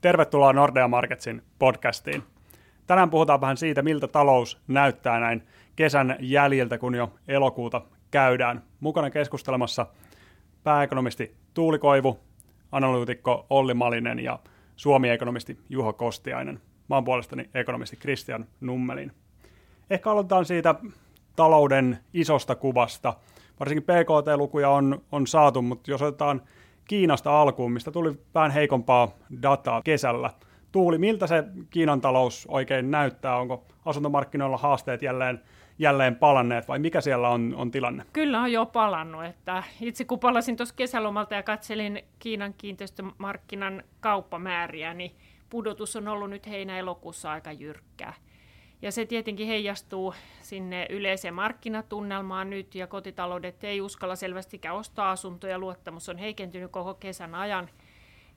Tervetuloa Nordea Marketsin podcastiin. Tänään puhutaan vähän siitä, miltä talous näyttää näin kesän jäljiltä, kun jo elokuuta käydään. Mukana keskustelemassa pääekonomisti Tuuli Koivu, analyytikko Olli Malinen ja Suomi-ekonomisti Juho Kostiainen. Mä oon puolestani ekonomisti Kristian Nummelin. Ehkä aloitetaan siitä talouden isosta kuvasta. Varsinkin PKT-lukuja on saatu, mutta jos otetaan Kiinasta alkuun, mistä tuli vähän heikompaa dataa kesällä. Tuuli, miltä se Kiinan talous oikein näyttää? Onko asuntomarkkinoilla haasteet jälleen palanneet vai mikä siellä on tilanne? Kyllä on jo palannut. Että itse kun palasin tuossa kesälomalta ja katselin Kiinan kiinteistömarkkinan kauppamääriä, niin pudotus on ollut nyt heinä-elokuussa aika jyrkkää. Ja se tietenkin heijastuu sinne yleiseen markkinatunnelmaan nyt, ja kotitaloudet ei uskalla selvästikään ostaa asuntoja. Luottamus on heikentynyt koko kesän ajan,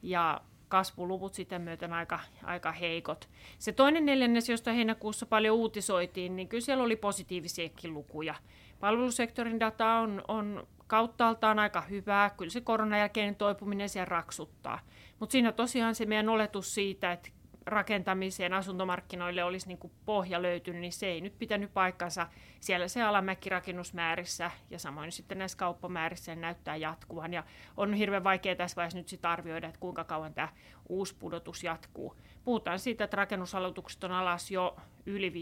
ja kasvuluvut sitä myöten aika heikot. Se toinen neljännes, josta heinäkuussa paljon uutisoitiin, niin kyllä siellä oli positiivisiakin lukuja. Palvelusektorin data on kauttaaltaan aika hyvää. Kyllä se koronan jälkeinen toipuminen siellä raksuttaa. Mutta siinä tosiaan se meidän oletus siitä, että rakentamiseen asuntomarkkinoille olisi niin kuin pohja löytynyt, niin se ei nyt pitänyt paikkansa siellä se alamäkirakennusmäärissä ja samoin sitten näissä kauppamäärissä näyttää jatkuvan. Ja on hirveän vaikea tässä vaiheessa nyt sit arvioida, että kuinka kauan tämä uusi pudotus jatkuu. Puhutaan siitä, että rakennusaloitukset on alas jo yli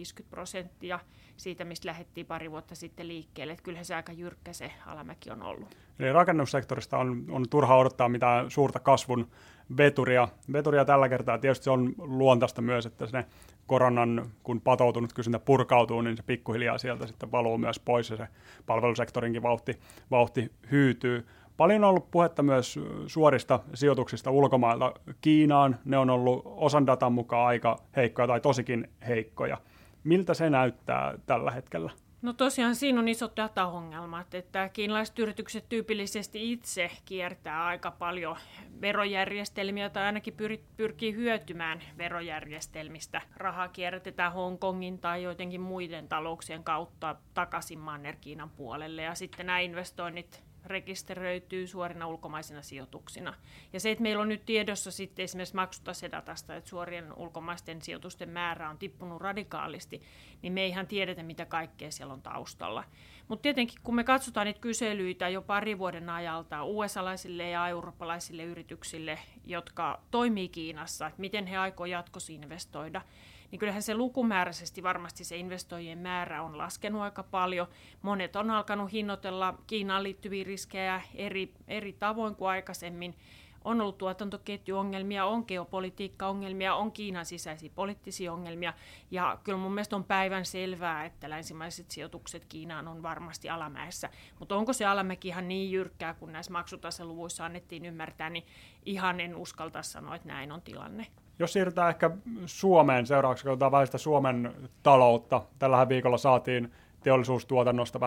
50% siitä, mistä lähdettiin pari vuotta sitten liikkeelle. Että kyllähän se aika jyrkkä se alamäki on ollut. Eli rakennussektorista on turha odottaa mitään suurta kasvun veturia tällä kertaa. Tietysti se on luontaista myös, että se koronan, kun patoutunut kysyntä purkautuu, niin se pikkuhiljaa sieltä sitten valuu myös pois ja se palvelusektorinkin vauhti hyytyy. Paljon on ollut puhetta myös suorista sijoituksista ulkomailta Kiinaan. Ne on ollut osan datan mukaan aika heikkoja tai tosikin heikkoja. Miltä se näyttää tällä hetkellä? No tosiaan siinä on isot dataongelmat, että kiinalaiset yritykset tyypillisesti itse kiertää aika paljon verojärjestelmiä tai ainakin pyrkii hyötymään verojärjestelmistä. Rahaa kierrätetään Hongkongin tai joidenkin muiden talouksien kautta takaisin Manner-Kiinan puolelle ja sitten nämä investoinnit rekisteröityy suorina ulkomaisina sijoituksina. Ja se, että meillä on nyt tiedossa sitten esimerkiksi maksutasedatasta, että suorien ulkomaisten sijoitusten määrä on tippunut radikaalisti, niin me ei ihan tiedetä, mitä kaikkea siellä on taustalla. Mutta tietenkin, kun me katsotaan niitä kyselyitä jo pari vuoden ajalta USA-laisille ja eurooppalaisille yrityksille, jotka toimii Kiinassa, että miten he aikoo jatkossa investoida, niin kyllähän se lukumääräisesti varmasti se investoijien määrä on laskenut aika paljon. Monet on alkanut hinnoitella Kiinaan liittyviä riskejä eri tavoin kuin aikaisemmin. On ollut tuotantoketjuongelmia, on geopolitiikkaongelmia, on Kiinan sisäisiä poliittisia ongelmia. Ja kyllä mun mielestä on päivän selvää, että länsimaiset sijoitukset Kiinaan on varmasti alamäessä. Mutta onko se alamäki ihan niin jyrkkää, kun näissä maksutaseluvuissa annettiin ymmärtää, niin ihan en uskalta sanoa, että näin on tilanne. Jos siirrytään ehkä Suomeen seuraavaksi, katsotaan vähän sitä Suomen taloutta. Tällä viikolla saatiin teollisuustuotannosta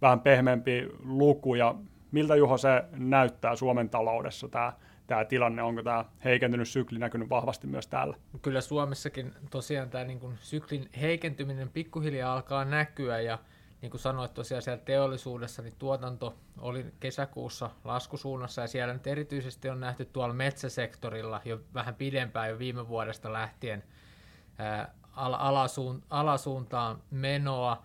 vähän pehmeämpi luku. Ja miltä, Juho, se näyttää Suomen taloudessa tämä tilanne? Onko tämä heikentynyt sykli näkynyt vahvasti myös täällä? Kyllä Suomessakin tosiaan tämä niin kuin syklin heikentyminen pikkuhiljaa alkaa näkyä. Ja niin kuin sanoit, tosiaan siellä teollisuudessa niin tuotanto oli kesäkuussa laskusuunnassa ja siellä nyt erityisesti on nähty tuolla metsäsektorilla jo vähän pidempään jo viime vuodesta lähtien alasuuntaan menoa,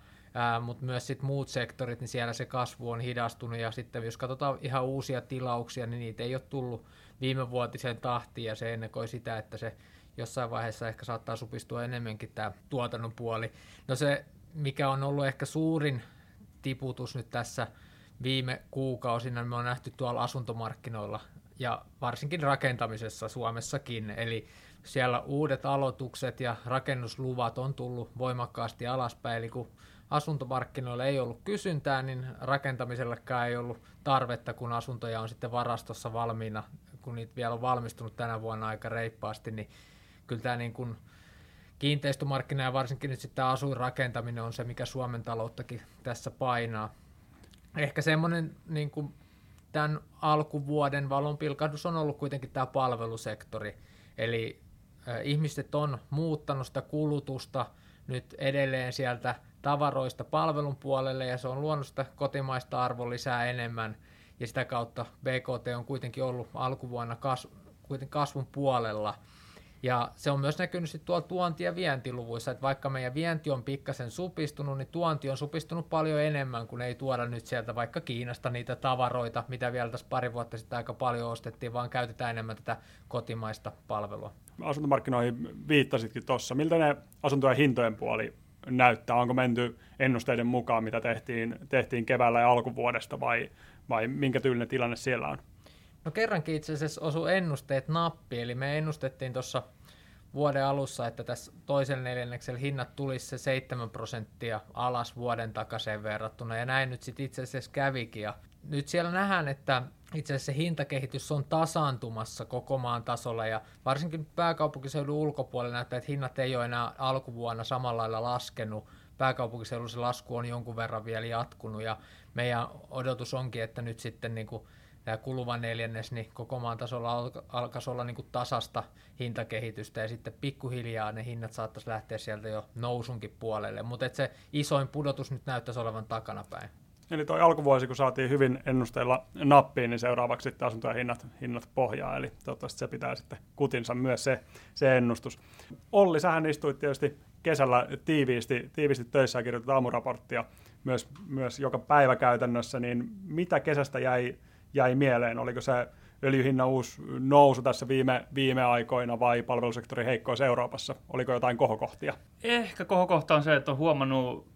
mutta myös sit muut sektorit, niin siellä se kasvu on hidastunut ja sitten jos katsotaan ihan uusia tilauksia, niin niitä ei ole tullut viimevuotiseen tahtiin ja se ennakoi sitä, että se jossain vaiheessa ehkä saattaa supistua enemmänkin tämä tuotannon puoli. No se mikä on ollut ehkä suurin tiputus nyt tässä viime kuukausina, me on nähty tuolla asuntomarkkinoilla ja varsinkin rakentamisessa Suomessakin. Eli siellä uudet aloitukset ja rakennusluvat on tullut voimakkaasti alaspäin. Eli kun asuntomarkkinoilla ei ollut kysyntää, niin rakentamisellekaan ei ollut tarvetta, kun asuntoja on sitten varastossa valmiina, kun niitä vielä on valmistunut tänä vuonna aika reippaasti, niin kyllä tämä niin kuin kiinteistömarkkina ja varsinkin nyt sitten asuinrakentaminen on se, mikä Suomen talouttakin tässä painaa. Ehkä semmoinen niin kuin tämän alkuvuoden valonpilkahdus on ollut kuitenkin tämä palvelusektori. Eli ihmiset on muuttanut sitä kulutusta nyt edelleen sieltä tavaroista palvelun puolelle ja se on luonut sitä kotimaista arvonlisää enemmän. Ja sitä kautta BKT on kuitenkin ollut alkuvuonna kuitenkin kasvun puolella. Ja se on myös näkynyt sitten tuolla tuonti- ja vientiluvuissa, että vaikka meidän vienti on pikkasen supistunut, niin tuonti on supistunut paljon enemmän, kun ei tuoda nyt sieltä vaikka Kiinasta niitä tavaroita, mitä vielä tässä pari vuotta sitten aika paljon ostettiin, vaan käytetään enemmän tätä kotimaista palvelua. Asuntomarkkinoihin viittasitkin tuossa. Miltä ne asuntojen hintojen puoli näyttää? Onko menty ennusteiden mukaan, mitä tehtiin keväällä ja alkuvuodesta, vai minkä tyylinen tilanne siellä on? No kerrankin itse asiassa osui ennusteet nappiin, eli me ennustettiin tuossa vuoden alussa, että tässä toisen neljänneksellä hinnat tulisi se 7% alas vuoden takaisin verrattuna, ja näin nyt sitten itse asiassa kävikin. Ja nyt siellä nähdään, että itse asiassa se hintakehitys on tasaantumassa koko maan tasolla, ja varsinkin pääkaupunkiseudun ulkopuolella näyttää, että hinnat ei ole enää alkuvuonna samalla lailla laskenut. Pääkaupunkiseudulla se lasku on jonkun verran vielä jatkunut, ja meidän odotus onkin, että nyt sitten niinku tämä kuluva neljännes, niin koko maan tasolla alkaisi olla niin kuin tasasta hintakehitystä, ja sitten pikkuhiljaa ne hinnat saattaisi lähteä sieltä jo nousunkin puolelle, mutta se isoin pudotus nyt näyttäisi olevan takanapäin. Eli tuo alkuvuosi, kun saatiin hyvin ennusteilla nappiin, niin seuraavaksi sitten asuntojen hinnat pohjaa, eli toivottavasti se pitää sitten kutinsa myös se ennustus. Olli, sähän istuit tietysti kesällä tiiviisti töissä ja kirjoitit aamuraporttia myös joka päivä käytännössä, niin mitä kesästä jäi mieleen? Oliko se öljyhinnan uusi nousu tässä viime aikoina vai palvelusektorin heikkous Euroopassa? Oliko jotain kohokohtia? Ehkä kohokohta on se, että on huomannut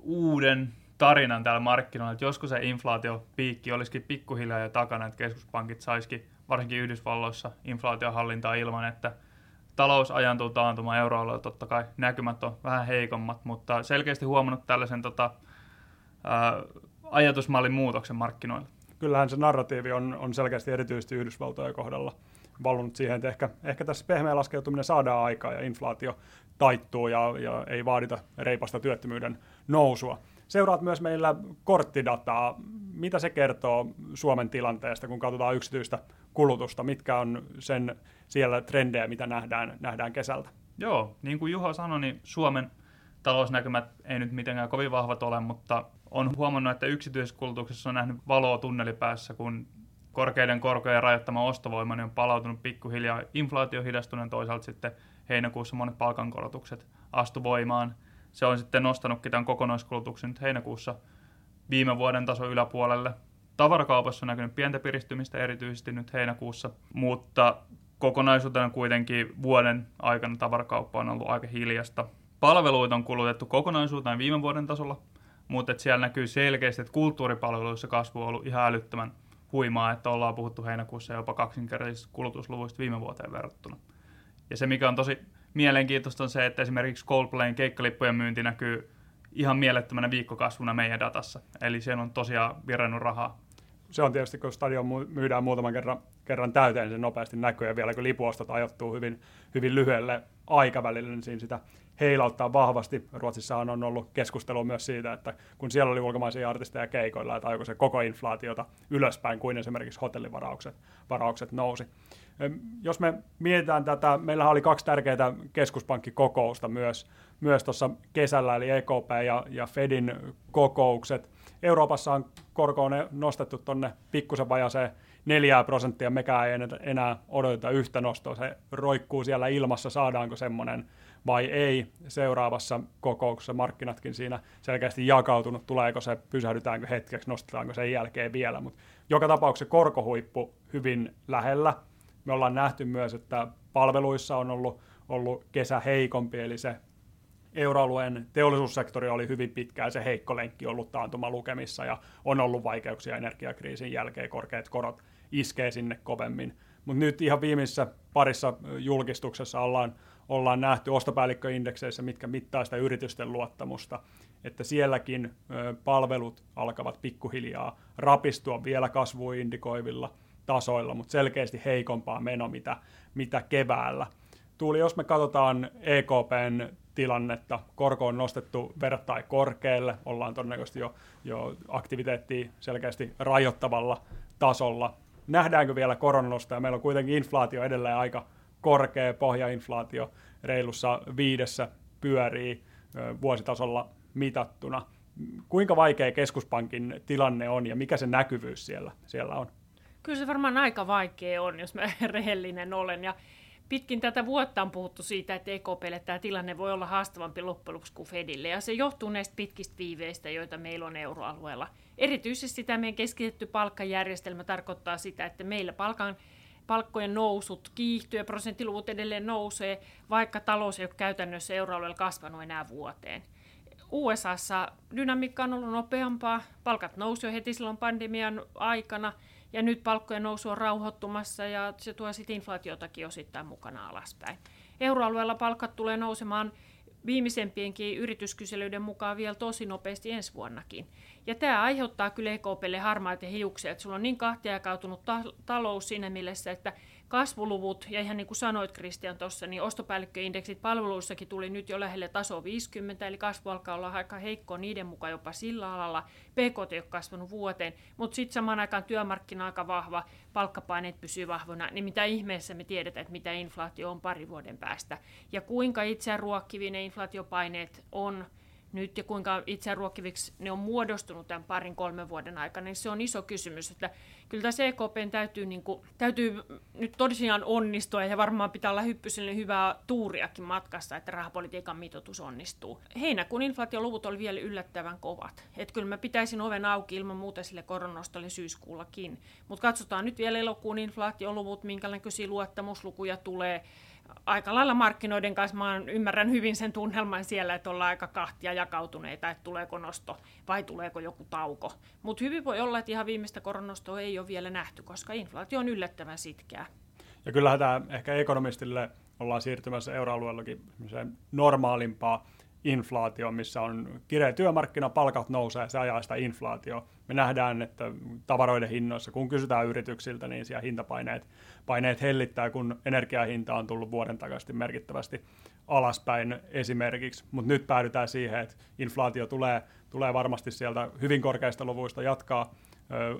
uuden tarinan täällä markkinoilla, että joskus se inflaatiopiikki olisikin pikkuhiljaa ja takana, että keskuspankit saisikin varsinkin Yhdysvalloissa inflaatiohallintaa ilman, että talous ajantuu taantumaan. Euroalueella totta kai näkymät on vähän heikommat, mutta selkeästi huomannut tällaisen ajatusmallin muutoksen markkinoilla. Kyllähän se narratiivi on selkeästi erityisesti Yhdysvaltojen kohdalla valunut siihen, että ehkä tässä pehmeä laskeutuminen saadaan aikaa ja inflaatio taittuu ja ei vaadita reipasta työttömyyden nousua. Seuraat myös meillä korttidataa. Mitä se kertoo Suomen tilanteesta, kun katsotaan yksityistä kulutusta? Mitkä on siellä trendejä, mitä nähdään kesältä? Joo, niin kuin Juho sanoi, niin Suomen talousnäkymät ei nyt mitenkään kovin vahvat ole, mutta on huomannut, että yksityiskulutuksessa on nähnyt valoa tunnelipäässä, kun korkeiden korkojen rajoittama ostovoima niin on palautunut pikkuhiljaa. Inflaatio hidastuneen toisaalta sitten heinäkuussa monet palkankorotukset astu voimaan. Se on sitten nostanutkin tämän kokonaiskulutuksen nyt heinäkuussa viime vuoden tason yläpuolelle. Tavarakaupassa on näkynyt pientä piristymistä erityisesti nyt heinäkuussa, mutta kokonaisuutena kuitenkin vuoden aikana tavarakauppa on ollut aika hiljasta. Palveluita on kulutettu kokonaisuuteen viime vuoden tasolla, mutta siellä näkyy selkeästi, että kulttuuripalveluissa kasvu on ollut ihan älyttömän huimaa, että ollaan puhuttu heinäkuussa jopa kaksinkertaisista kulutusluvuista viime vuoteen verrattuna. Ja se, mikä on tosi mielenkiintoista, on se, että esimerkiksi Coldplayn keikkalippujen myynti näkyy ihan mielettömänä viikkokasvuna meidän datassa. Eli siellä on tosiaan virrannut rahaa. Se on tietysti, kun stadion myydään muutaman kerran täyteen, niin se nopeasti näkyy, ja vielä kun lipuostot ajoittuu hyvin, hyvin lyhyelle aikavälille, niin siinä sitä heilauttaa vahvasti. Ruotsissahan on ollut keskustelua myös siitä, että kun siellä oli ulkomaisia artisteja keikoilla, että ajoiko se koko inflaatiota ylöspäin, kuin esimerkiksi hotellivaraukset nousi. Jos me mietitään tätä, meillähän oli 2 tärkeää keskuspankkikokousta myös tuossa kesällä, eli EKP ja Fedin kokoukset. Euroopassa on korkoon nostettu tuonne pikkusen vajaaseen 4%, mekään ei enää odoteta yhtä nostoa. Se roikkuu siellä ilmassa, saadaanko semmoinen vai ei. Seuraavassa kokouksessa markkinatkin siinä selkeästi jakautunut, tuleeko se, pysähdytäänkö hetkeksi, nostetaanko sen jälkeen vielä. Mutta joka tapauksessa korkohuippu hyvin lähellä. Me ollaan nähty myös, että palveluissa on ollut kesä heikompi, eli se euroalueen teollisuussektori oli hyvin pitkään se heikko lenkki ollut taantumalukemissa, ja on ollut vaikeuksia energiakriisin jälkeen, korkeat korot iskee sinne kovemmin. Mutta nyt ihan viimeisessä parissa julkistuksessa ollaan nähty ostopäällikköindekseissä, mitkä mittaa sitä yritysten luottamusta, että sielläkin palvelut alkavat pikkuhiljaa rapistua vielä kasvua indikoivilla tasoilla, mutta selkeästi heikompaa meno mitä keväällä. Tuuli, jos me katsotaan EKPn tilannetta, korko on nostettu verrattain korkealle, ollaan todennäköisesti jo aktiviteettia selkeästi rajoittavalla tasolla. Nähdäänkö vielä koronanostoja? Meillä on kuitenkin inflaatio edelleen aika korkea, pohjainflaatio reilussa 5% pyörii vuositasolla mitattuna. Kuinka vaikea keskuspankin tilanne on ja mikä se näkyvyys siellä on? Kyllä se varmaan aika vaikea on, jos mä rehellinen olen. Ja pitkin tätä vuotta on puhuttu siitä, että EKP:lle tämä tilanne voi olla haastavampi loppujen lopuksi kuin Fedille. Ja se johtuu näistä pitkistä viiveistä, joita meillä on euroalueella. Erityisesti tämä meidän keskitetty palkkajärjestelmä tarkoittaa sitä, että meillä palkkojen nousut kiihtyy ja prosenttiluvut edelleen nousee, vaikka talous ei ole käytännössä euroalueella kasvanut enää vuoteen. USAssa dynamiikka on ollut nopeampaa, palkat nousivat heti silloin pandemian aikana, ja nyt palkkojen nousu on rauhoittumassa, ja se tuo sitten inflaatiotakin osittain mukana alaspäin. Euroalueella palkat tulee nousemaan viimeisempienkin yrityskyselyiden mukaan vielä tosi nopeasti ensi vuonnakin. Ja tämä aiheuttaa kyllä EKP:lle harmaita hiuksia, että sulla on niin kahtiajakautunut talous siinä mielessä, että kasvuluvut, ja ihan niin kuin sanoit Kristian tuossa, niin ostopäällikköindeksit palveluissakin tuli nyt jo lähelle taso 50, eli kasvu alkaa olla aika heikkoa niiden mukaan jopa sillä alalla. PKT ei ole kasvanut vuoteen, mutta sitten samaan aikaan työmarkkina aika vahva, palkkapaineet pysyy vahvana, niin mitä ihmeessä me tiedetään, että mitä inflaatio on pari vuoden päästä. Ja kuinka itseään ruokkivi ne inflaatiopaineet on nyt ja kuinka itseään ruokkiviksi ne on muodostunut tämän 2-3 vuoden aikana, niin se on iso kysymys. Että kyllä tässä EKP:n täytyy nyt tosiaan onnistua ja varmaan pitää olla hyppysellinen hyvää tuuriakin matkassa, että rahapolitiikan mitoitus onnistuu. Heinäkuun inflaatioluvut oli vielä yllättävän kovat. Että kyllä mä pitäisin oven auki ilman muuta sille koronastolle syyskuullakin. Mutta katsotaan nyt vielä elokuun inflaatioluvut, minkälaisia luottamuslukuja tulee. Aika lailla markkinoiden kanssa mä ymmärrän hyvin sen tunnelman siellä, että ollaan aika kahtia jakautuneita, että tuleeko nosto vai tuleeko joku tauko. Mutta hyvin voi olla, että ihan viimeistä koronnostoa ei ole vielä nähty, koska inflaatio on yllättävän sitkeä. Ja kyllähän tämä ehkä ekonomistille ollaan siirtymässä euroalueellakin normaalimpaa inflaatioon, missä on kireä työmarkkina, palkat nousee ja se ajaa sitä inflaatiota. Me nähdään, että tavaroiden hinnoissa, kun kysytään yrityksiltä, niin siellä hintapaineet hellittää, kun energiahinta on tullut vuoden takaisin merkittävästi alaspäin esimerkiksi. Mutta nyt päädytään siihen, että inflaatio tulee varmasti sieltä hyvin korkeista luvuista jatkaa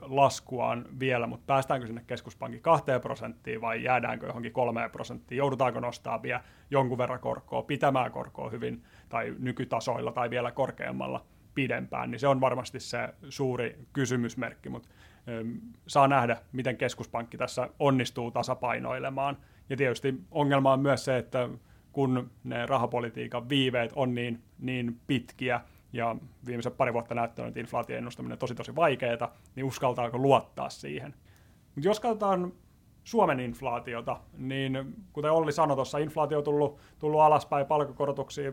laskuaan vielä, mutta päästäänkö sinne keskuspankin 2% vai jäädäänkö johonkin 3%? Joudutaanko nostaa vielä jonkun verran korkoa, pitämään korkoa hyvin tai nykytasoilla tai vielä korkeammalla pidempään, niin se on varmasti se suuri kysymysmerkki, mutta saa nähdä, miten keskuspankki tässä onnistuu tasapainoilemaan. Ja tietysti ongelma on myös se, että kun ne rahapolitiikan viiveet on niin pitkiä, ja viimeiset pari vuotta näyttänyt, että inflaation ennustaminen on tosi vaikeaa, niin uskaltaako luottaa siihen. Mutta jos katsotaan Suomen inflaatiota, niin kuten Olli sanoi tuossa, inflaatio on tullut alaspäin, palkankorotuksia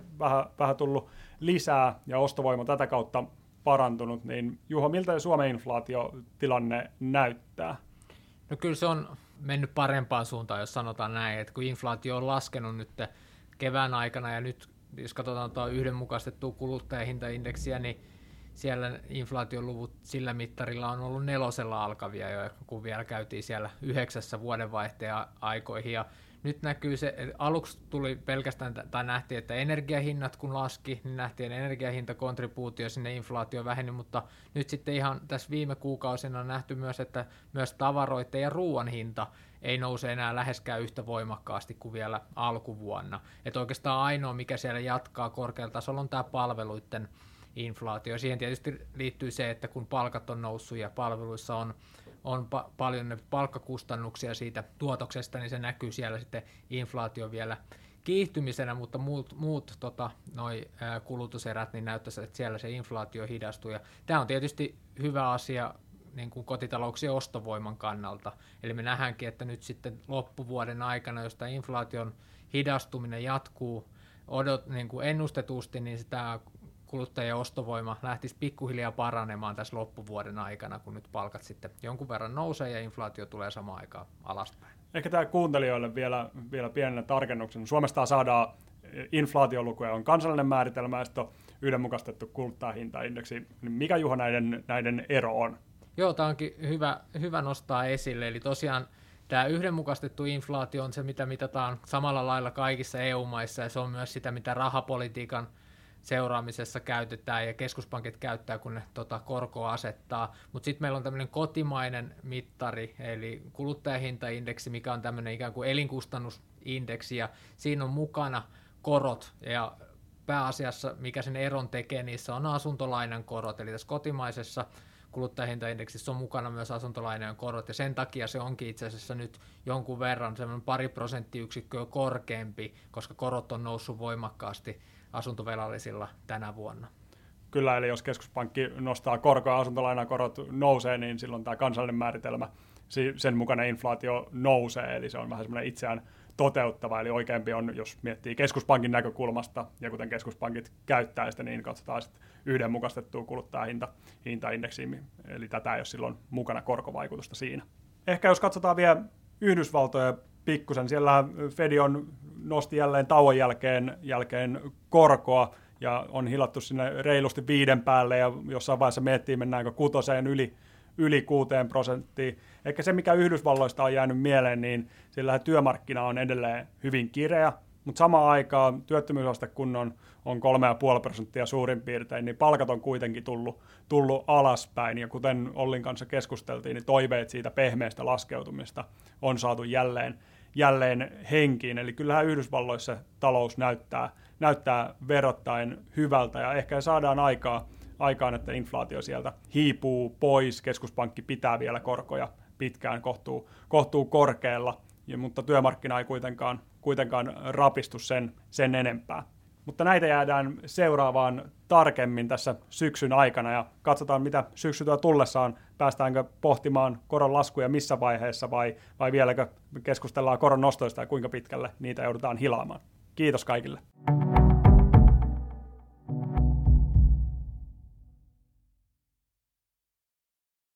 vähän tullut lisää ja ostovoima tätä kautta parantunut, niin Juho, miltä Suomen inflaatiotilanne näyttää? No kyllä se on mennyt parempaan suuntaan, jos sanotaan näin, että kun inflaatio on laskenut nyt kevään aikana ja nyt jos katsotaan tuo yhdenmukaistettua kuluttajahintaindeksiä, niin siellä inflaatioluvut sillä mittarilla on ollut 4 alkavia jo, kun vielä käytiin siellä 9 vuodenvaihteen aikoihin. Ja nyt näkyy se, aluksi tuli pelkästään, tai nähtiin, että energiahinnat kun laski, niin nähtiin energiahintakontribuutio sinne inflaatio väheni, mutta nyt sitten ihan tässä viime kuukausina on nähty myös, että myös tavaroiden ja ruoan hinta ei nouse enää läheskään yhtä voimakkaasti kuin vielä alkuvuonna. Että oikeastaan ainoa, mikä siellä jatkaa korkealla tasolla, on tämä palveluiden inflaatio. Siihen tietysti liittyy se, että kun palkat on noussut ja palveluissa on paljon palkkakustannuksia siitä tuotoksesta, niin se näkyy siellä sitten inflaatio vielä kiihtymisenä, mutta muut kulutuserät niin näyttäisi, että siellä se inflaatio hidastuu. Ja tämä on tietysti hyvä asia niin kuin kotitalouksien ostovoiman kannalta. Eli me nähdäänkin, että nyt sitten loppuvuoden aikana, jos tämä inflaation hidastuminen jatkuu niin kuin ennustetusti, niin sitä kuluttajien ostovoima lähtisi pikkuhiljaa paranemaan tässä loppuvuoden aikana, kun nyt palkat sitten jonkun verran nousee ja inflaatio tulee samaan aikaan alaspäin. Ehkä tämä kuuntelijoille vielä pienenä tarkennuksen. Suomesta saadaan inflaatiolukuja, on kansallinen määritelmä ja sitten on yhdenmukaistettu kuluttajahintaindeksi. Mikä Juho näiden ero on? Joo, tämä onkin hyvä nostaa esille. Eli tosiaan tämä yhdenmukaistettu inflaatio on se, mitä mitataan samalla lailla kaikissa EU-maissa, ja se on myös sitä, mitä rahapolitiikan seuraamisessa käytetään ja keskuspankit käyttää, kun ne korkoa asettaa. Mutta sitten meillä on tämmöinen kotimainen mittari, eli kuluttajahintaindeksi, mikä on tämmöinen ikään kuin elinkustannusindeksi, ja siinä on mukana korot, ja pääasiassa mikä sen eron tekee, niissä on asuntolainan korot, eli tässä kotimaisessa kuluttajahintaindeksissä on mukana myös asuntolainojen korot, ja sen takia se onkin itse asiassa nyt jonkun verran semmoinen 2 prosenttiyksikköä korkeampi, koska korot on noussut voimakkaasti asuntovelallisilla tänä vuonna. Kyllä, eli jos keskuspankki nostaa korkoa ja asuntolainan korot nousee, niin silloin tämä kansallinen määritelmä, sen mukana inflaatio nousee, eli se on vähän semmoinen itseään toteuttava, eli oikeampi on, jos miettii keskuspankin näkökulmasta, ja kuten keskuspankit käyttää sitä, niin katsotaan sitten yhdenmukaistettua kuluttajahintaindeksiin, eli tätä ei ole silloin mukana korkovaikutusta siinä. Ehkä jos katsotaan vielä Yhdysvaltoja pikkusen, siellä Fed on nosti jälleen tauon jälkeen korkoa, ja on hilattu sinne reilusti 5 päälle, ja jossain vaiheessa miettii, mennäänkö 6 yli 6%. Ehkä se, mikä Yhdysvalloista on jäänyt mieleen, niin sillä työmarkkina on edelleen hyvin kireä, mutta samaan aikaan työttömyysaste kun on 3,5% suurin piirtein, niin palkat on kuitenkin tullut alaspäin, ja kuten Ollin kanssa keskusteltiin, niin toiveet siitä pehmeästä laskeutumista on saatu jälleen henkiin, eli kyllähän Yhdysvalloissa talous näyttää verrattain hyvältä, ja ehkä saadaan aikaan, että inflaatio sieltä hiipuu pois, keskuspankki pitää vielä korkoja pitkään kohtuu korkealla, mutta työmarkkina ei kuitenkaan rapistu sen enempää. Mutta näitä jäädään seuraavaan tarkemmin tässä syksyn aikana, ja katsotaan, mitä syksytyä tullessaan, päästäänkö pohtimaan koron laskuja missä vaiheessa, vai vieläkö keskustellaan koron nostoista ja kuinka pitkälle niitä joudutaan hilaamaan. Kiitos kaikille.